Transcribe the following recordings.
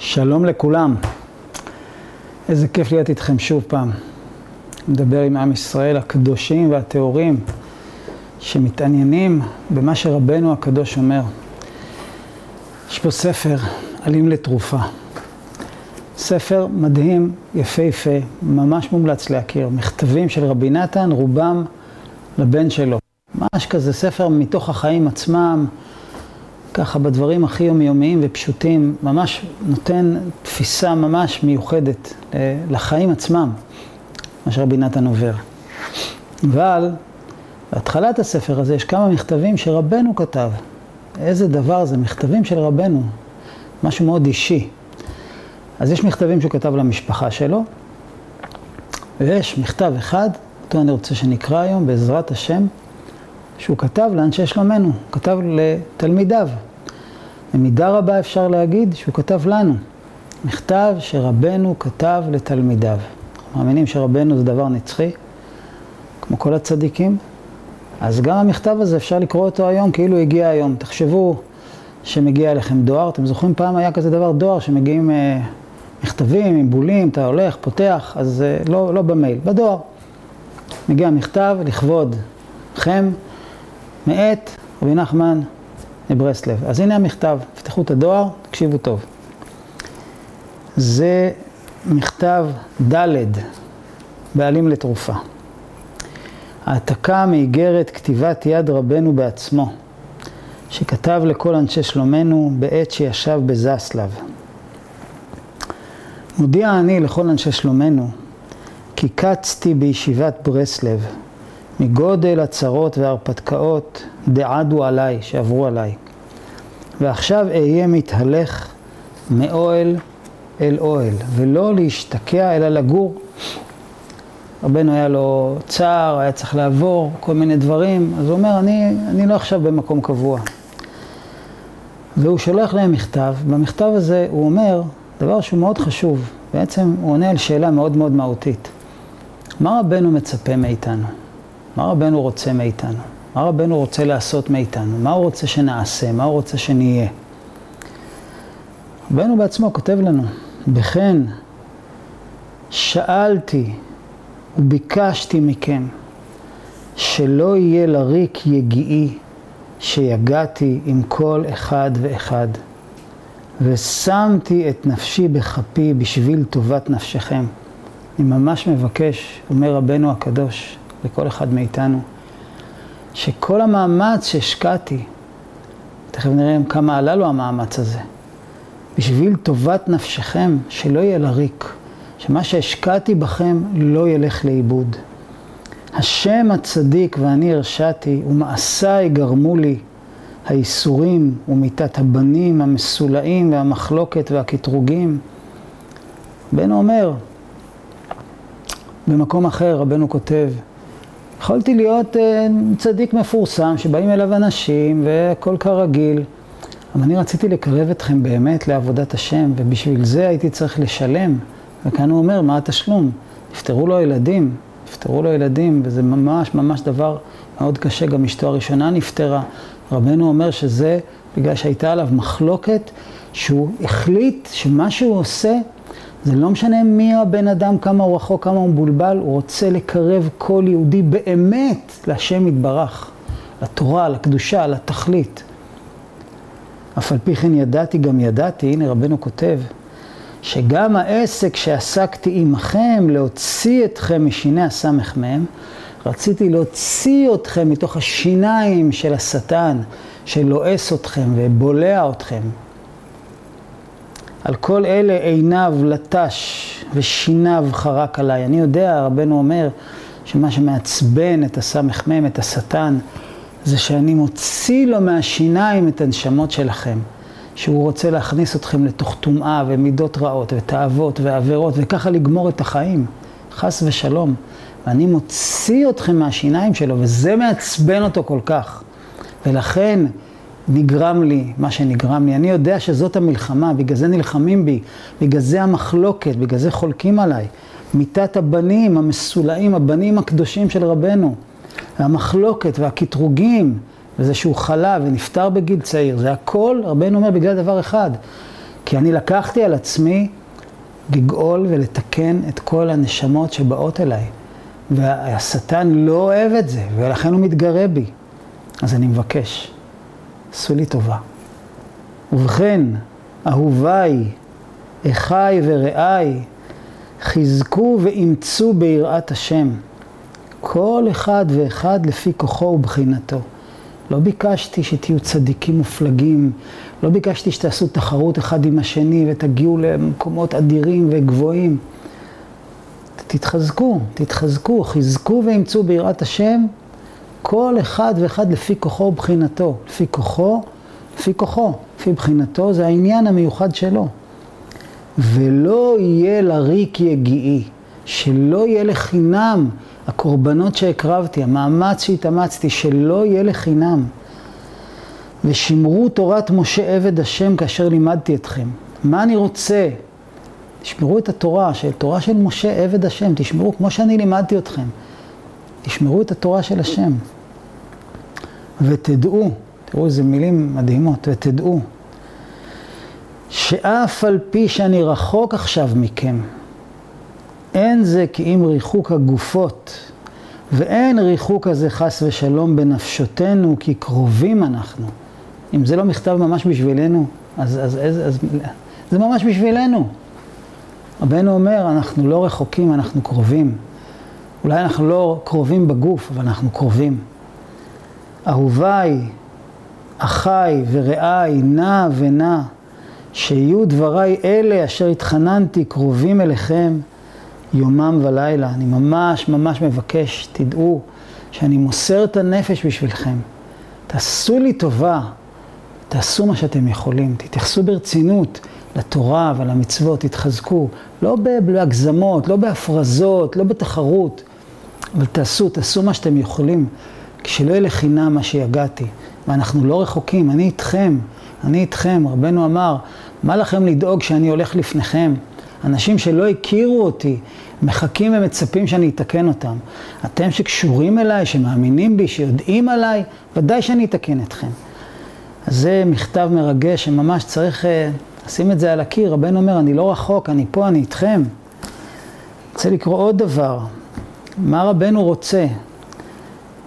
שלום לכולם, איזה כיף להיות איתכם שוב פעם. מדבר עם עם ישראל הקדושים והטהורים שמתעניינים במה שרבנו הקדוש אומר. יש פה ספר, עלים לתרופה. ספר מדהים, יפהפה, ממש מומלץ להכיר. מכתבים של רבי נתן, רובם לבן שלו. ממש כזה ספר מתוך החיים עצמם, ככה בדברים הכי יומיומיים ופשוטים, ממש נותן תפיסה ממש מיוחדת לחיים עצמם, מה שרבי נתן עובר. אבל בהתחלת הספר הזה יש כמה מכתבים שרבנו כתב. איזה דבר זה, מכתבים של רבנו, משהו מאוד אישי. אז יש מכתבים שהוא כתב למשפחה שלו, ויש מכתב אחד, אותו אני רוצה שנקרא היום בעזרת השם, שהוא כתב לאנשי שלומנו, כתב לתלמידיו. במידה רבה אפשר להגיד שהוא כתב לנו. מכתב שרבנו כתב לתלמידיו. אנחנו מאמינים שרבנו זה דבר נצחי, כמו כל הצדיקים. אז גם המכתב הזה אפשר לקרוא אותו היום, כאילו הגיע היום. תחשבו שמגיע אליכם דואר. אתם זוכרים פעם היה כזה דבר דואר, שמגיעים מכתבים, עיבולים, אתה הולך, פותח, אז לא במייל, בדואר. מגיע מכתב לכבוד לכם, מאת רבי נחמן מברסלב. אז הנה המכתב, פתחו את הדואר, תקשיבו טוב. זה מכתב ד' בעלים לתרופה. העתקה מאיגרת כתיבת יד רבנו בעצמו, שכתב לכל אנשי שלומנו בעת שישב בזסלב. מודיע אני לכל אנשי שלומנו, כי קצתי בישיבת ברסלב, מגודל הצרות והרפתקאות דעדו עליי, שעברו עליי. ועכשיו אהיה מתהלך מאוהל אל אוהל, ולא להשתקע אלא לגור. רבנו היה לו צער, היה צריך לעבור כל מיני דברים, אז הוא אומר, אני לא עכשיו במקום קבוע. והוא שולח להם מכתב, במכתב הזה הוא אומר דבר שהוא מאוד חשוב, בעצם הוא עונה על שאלה מאוד מאוד מהותית. מה רבנו מצפה מאיתנו? מה רבנו רוצה מאיתנו? מה רבנו רוצה לעשות מאיתנו? מה הוא רוצה שנעשה? מה הוא רוצה שנהיה? רבנו בעצמו כותב לנו, בכן שאלתי וביקשתי מכם שלא יהיה לריק יגיעי שיגעתי עם כל אחד ואחד, ושמתי את נפשי בחפי בשביל טובת נפשכם. אני ממש מבקש, אומר רבנו הקדוש, לכל אחד מאיתנו, שכל המאמץ שהשקעתי, תכף נראה כמה עלה לו המאמץ הזה, בשביל טובת נפשכם, שלא יהיה לריק, שמה שהשקעתי בכם לא ילך לאיבוד. השם הצדיק ואני הרשעתי, ומעשיי גרמו לי האיסורים ומיתת הבנים, המסולאים והמחלוקת והקטרוגים. בן אומר, במקום אחר רבנו כותב, יכולתי להיות צדיק מפורסם שבאים אליו אנשים וכל כרגיל, אבל אני רציתי לקרב אתכם באמת לעבודת השם, ובשביל זה הייתי צריך לשלם. וכאן הוא אומר, מה התשלום? נפטרו לו ילדים, וזה ממש דבר מאוד קשה, גם אשתו הראשונה נפטרה. רבנו אומר שזה בגלל שהייתה עליו מחלוקת, שהוא החליט שמה שהוא עושה, זה לא משנה מי הבן אדם, כמה הוא רחוק, כמה הוא מבולבל, הוא רוצה לקרב כל יהודי באמת להשם יתברך, לתורה, לקדושה, לתכלית. אף על פי כן ידעתי, הנה רבנו כותב, שגם העסק שעסקתי עמכם, להוציא אתכם משיני הסמך מהם, רציתי להוציא אתכם מתוך השיניים של השטן, שלועס אתכם ובולע אתכם. על כל אלה עיניו לטש ושיניו חרק עליי. אני יודע, רבנו אומר, שמה שמעצבן את הסמך מם, את השטן, זה שאני מוציא לו מהשיניים את הנשמות שלכם, שהוא רוצה להכניס אתכם לתוך טומאה ומידות רעות ותאוות ועבירות, וככה לגמור את החיים, חס ושלום. ואני מוציא אתכם מהשיניים שלו, וזה מעצבן אותו כל כך. ולכן נגרם לי מה שנגרם לי. אני יודע שזאת המלחמה, בגלל זה נלחמים בי, בגלל זה המחלוקת, בגלל זה חולקים עליי. מיתת הבנים, המסולאים, הבנים הקדושים של רבנו, והמחלוקת והקטרוגים, וזה שהוא חלה ונפטר בגיל צעיר, זה הכל, רבנו אומר, בגלל דבר אחד, כי אני לקחתי על עצמי לגאול ולתקן את כל הנשמות שבאות אליי. והשטן לא אוהב את זה, ולכן הוא מתגרה בי. אז אני מבקש, עשו לי טובה. ובכן, אהוביי, אחיי ורעיי, חזקו ואימצו ביראת השם. כל אחד ואחד לפי כוחו ובחינתו. לא ביקשתי שתהיו צדיקים מופלגים, לא ביקשתי שתעשו תחרות אחד עם השני ותגיעו למקומות אדירים וגבוהים. תתחזקו, חזקו ואימצו ביראת השם, כל אחד ואחד לפי כוחו ובחינתו. לפי כוחו, לפי בחינתו, זה העניין המיוחד שלו. ולא יהיה לריק יגיעי, שלא יהיה לחינם הקורבנות שהקרבתי, המאמץ שהתאמצתי, שלא יהיה לחינם. ושמרו תורת משה עבד השם כאשר לימדתי אתכם. מה אני רוצה? תשמרו את התורה, תורה של משה עבד השם, תשמרו כמו שאני לימדתי אתכם. תשמרו את התורה של השם. ותדעו, תראו איזה מילים מדהימות, ותדעו, שאף על פי שאני רחוק עכשיו מכם, אין זה כי אם ריחוק הגופות, ואין ריחוק הזה חס ושלום בנפשותנו, כי קרובים אנחנו. אם זה לא מכתב ממש בשבילנו, אז זה ממש בשבילנו. רבנו אומר, אנחנו לא רחוקים, אנחנו קרובים. אולי אנחנו לא קרובים בגוף, אבל אנחנו קרובים. אהוביי, אחיי ורעיי, נא ונא, שיהיו דבריי אלה אשר התחננתי קרובים אליכם, יומם ולילה. אני ממש מבקש, תדעו שאני מוסר את הנפש בשבילכם. תעשו לי טובה, תעשו מה שאתם יכולים, תתייחסו ברצינות לתורה ולמצוות, תתחזקו, לא בהגזמות, לא בהפרזות, לא בתחרות, אבל תעשו מה שאתם יכולים, כשלא יהיה לחינם מה שיגעתי. ואנחנו לא רחוקים, אני איתכם, רבנו אמר, מה לכם לדאוג שאני הולך לפניכם? אנשים שלא הכירו אותי, מחכים ומצפים שאני אתקן אותם. אתם שקשורים אליי, שמאמינים בי, שיודעים עליי, ודאי שאני אתקן אתכם. אז זה מכתב מרגש שממש צריך לשים את זה על הקיר. רבנו אומר, אני לא רחוק, אני פה, אני איתכם. רוצה לקרוא עוד דבר. מה רבנו רוצה?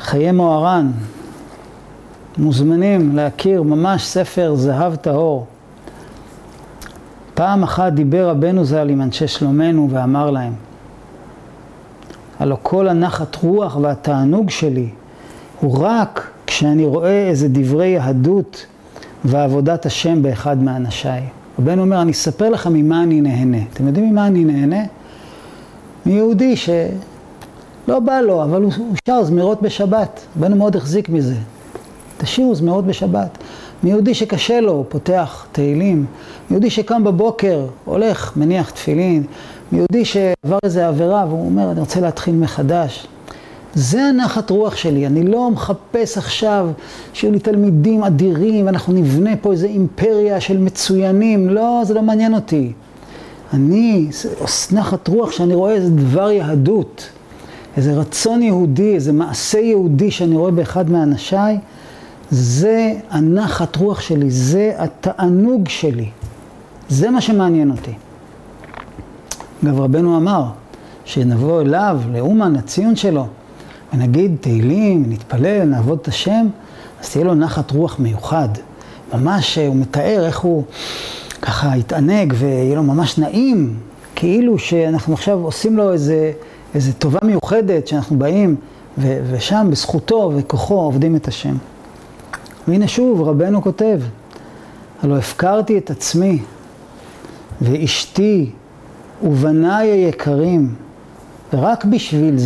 חיי מוהר"ן. מוזמנים להכיר ממש ספר זהב טהור. פעם אחת דיבר רבנו ז"ל עם אנשי שלומנו ואמר להם, הלא כל הנחת רוח והתענוג שלי הוא רק כשאני רואה איזה דברי יהדות ועבודת השם באחד מאנשיי. רבנו אומר, אני אספר לך ממה אני נהנה. אתם יודעים ממה אני נהנה? מיהודי שלא בא לו, אבל הוא שר זמירות בשבת. רבנו מאוד החזיק מזה. תשירו זמירות בשבת. מיהודי שקשה לו, פותח תהילים. מיהודי שקם בבוקר, הולך, מניח תפילין. מיהודי שעבר איזה עבירה, והוא אומר, אני רוצה להתחיל מחדש. זה הנחת רוח שלי. אני לא מחפש עכשיו שיהיו לי תלמידים אדירים, ואנחנו נבנה פה איזו אימפריה של מצוינים. לא, זה לא מעניין אותי. אני, נחת רוח שאני רואה איזה דבר יהדות, איזה רצון יהודי, איזה מעשה יהודי שאני רואה באחד מאנשיי, זה הנחת רוח שלי, זה התענוג שלי. זה מה שמעניין אותי. אגב, רבנו אמר שנבוא אליו, לאומן, הציון שלו, ונגיד תהילים, נתפלל, נעבוד את השם, אז תהיה לו נחת רוח מיוחד. ממש הוא מתאר איך הוא ככה יתענג ויהיה לו ממש נעים, כאילו שאנחנו עכשיו עושים לו איזה טובה מיוחדת שאנחנו באים, ושם בזכותו וכוחו עובדים את השם. והנה שוב, רבנו כותב, הלא הפקרתי את עצמי, ואשתי ובניי היקרים, ורק בשביל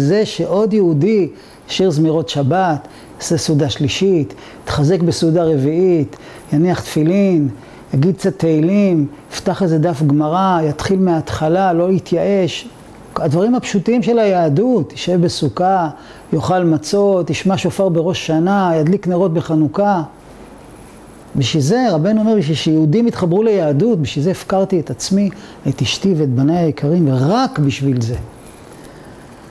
זה, שעוד יהודי שיר זמירות שבת, עשה סעודה שלישית, יתחזק בסעודה רביעית, יניח תפילין, יגיד קצת תהילים, יפתח איזה דף גמרא, יתחיל מההתחלה, לא יתייאש. הדברים הפשוטים של היהדות, ישב בסוכה, יאכל מצות, ישמע שופר בראש שנה, ידליק נרות בחנוכה. בשביל זה, רבנו אומר, בשביל שיהודים התחברו ליהדות, בשביל זה הפקרתי את עצמי, את אשתי ואת בני היקרים, ורק בשביל זה.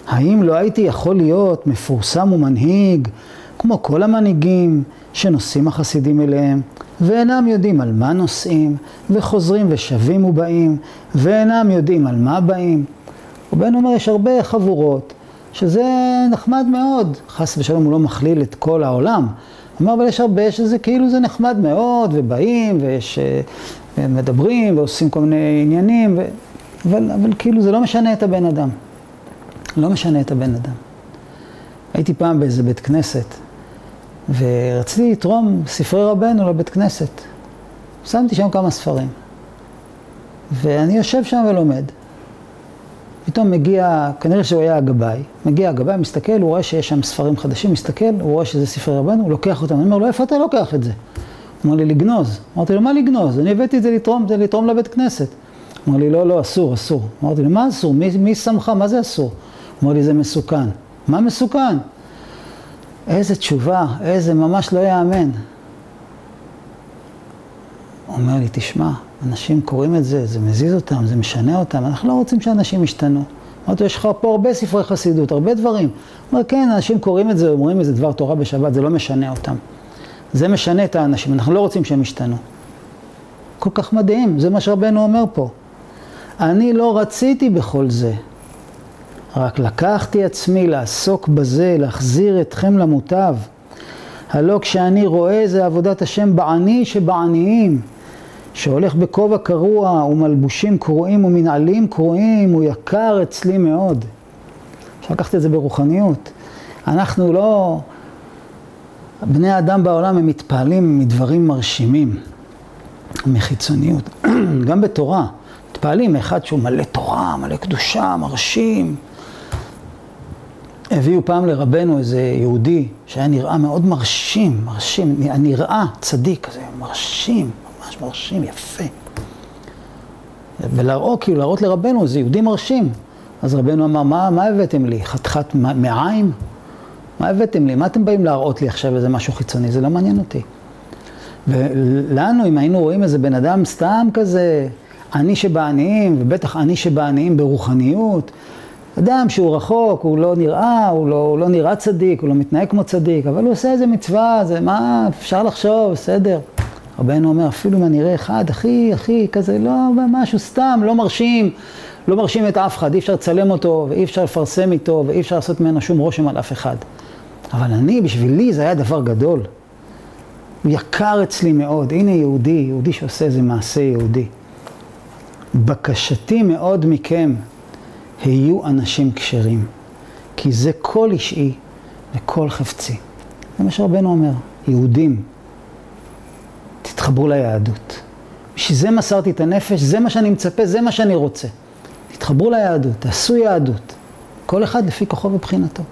האם לא הייתי יכול להיות מפורסם ומנהיג, כמו כל המנהיגים שנושאים החסידים אליהם, ואינם יודעים על מה נוסעים, וחוזרים ושבים ובאים, ואינם יודעים על מה באים. רבנו אומר, יש הרבה חבורות, שזה נחמד מאוד. חס ושלום הוא לא מכליל את כל העולם. אמר, אבל יש הרבה שזה כאילו זה נחמד מאוד, ובאים, ויש מדברים, ועושים כל מיני עניינים, אבל כאילו זה לא משנה את הבן אדם. לא משנה את הבן אדם. הייתי פעם באיזה בית כנסת, ורציתי לתרום ספרי רבנו לבית כנסת. שמתי שם כמה ספרים. ואני יושב שם ולומד. פתאום מגיע, כנראה שהוא היה הגבאי, מגיע הגבאי, מסתכל, הוא רואה שיש שם ספרים חדשים, מסתכל, הוא רואה שזה ספרי רבנו, הוא לוקח אותם. אני אומר לו, איפה אתה לוקח את זה? הוא אומר לי, לגנוז. אמרתי לו, מה לגנוז? אני הבאתי את זה לתרום, זה לתרום לבית כנסת. הוא אומר לי, לא, אסור, אסור. אמרתי לו, מה אסור? מי שמך? מה זה אסור? הוא אומר לי, זה מסוכן. מה מסוכן? איזה תשובה, איזה ממש לא יאמן. הוא אומר לי, תשמע, אנשים קוראים את זה, זה מזיז אותם, זה משנה אותם, אנחנו לא רוצים שאנשים ישתנו. אמרתי, יש לך פה הרבה ספרי חסידות, הרבה דברים. הוא אומר, כן, אנשים קוראים את זה, אומרים איזה דבר תורה בשבת, זה לא משנה אותם. זה משנה את האנשים, אנחנו לא רוצים שהם ישתנו. כל כך מדהים, זה מה שרבנו אומר פה. אני לא רציתי בכל זה. רק לקחתי עצמי לעסוק בזה, להחזיר אתכם למוטב. הלא כשאני רואה זה עבודת השם בעני שבעניים, שהולך בכובע קרוע ומלבושים קרועים ומנעלים קרועים, הוא יקר אצלי מאוד. שלקחתי את זה ברוחניות. אנחנו לא... בני האדם בעולם הם מתפעלים מדברים מרשימים, מחיצוניות. גם בתורה. מתפעלים מאחד שהוא מלא תורה, מלא קדושה, מרשים. הביאו פעם לרבנו איזה יהודי שהיה נראה מאוד מרשים, מרשים, נראה צדיק, כזה מרשים, ממש מרשים, יפה. ולראו, כאילו להראות לרבנו, זה יהודי מרשים. אז רבנו אמר, מה הבאתם לי? חתיכת מעיים? מה הבאתם לי? מה אתם באים להראות לי עכשיו איזה משהו חיצוני? זה לא מעניין אותי. ולנו, אם היינו רואים איזה בן אדם סתם כזה, אני שבעניים, ובטח אני שבעניים ברוחניות, אדם שהוא רחוק, הוא לא נראה, הוא לא נראה צדיק, הוא לא מתנהג כמו צדיק, אבל הוא עושה איזה מצווה, זה מה, אפשר לחשוב, בסדר. רבנו אומר, אפילו אם אני אראה אחד, אחי, כזה, לא, משהו סתם, לא מרשים את אף אחד, אי אפשר לצלם אותו, ואי אפשר לפרסם איתו, ואי אפשר לעשות ממנו שום רושם על אף אחד. אבל אני, בשבילי, זה היה דבר גדול. הוא יקר אצלי מאוד, הנה יהודי שעושה איזה מעשה יהודי. בקשתי מאוד מכם, היו אנשים כשרים, כי זה כל אישי וכל חפצי. זה מה שרבנו אומר, יהודים, תתחברו ליהדות. שזה מסרתי את הנפש, זה מה שאני מצפה, זה מה שאני רוצה. תתחברו ליהדות, תעשו יהדות. כל אחד לפי כוחו ובחינתו.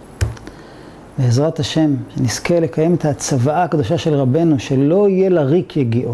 בעזרת השם, נזכה לקיים את הצוואה הקדושה של רבנו, שלא יהיה לריק יגיעו.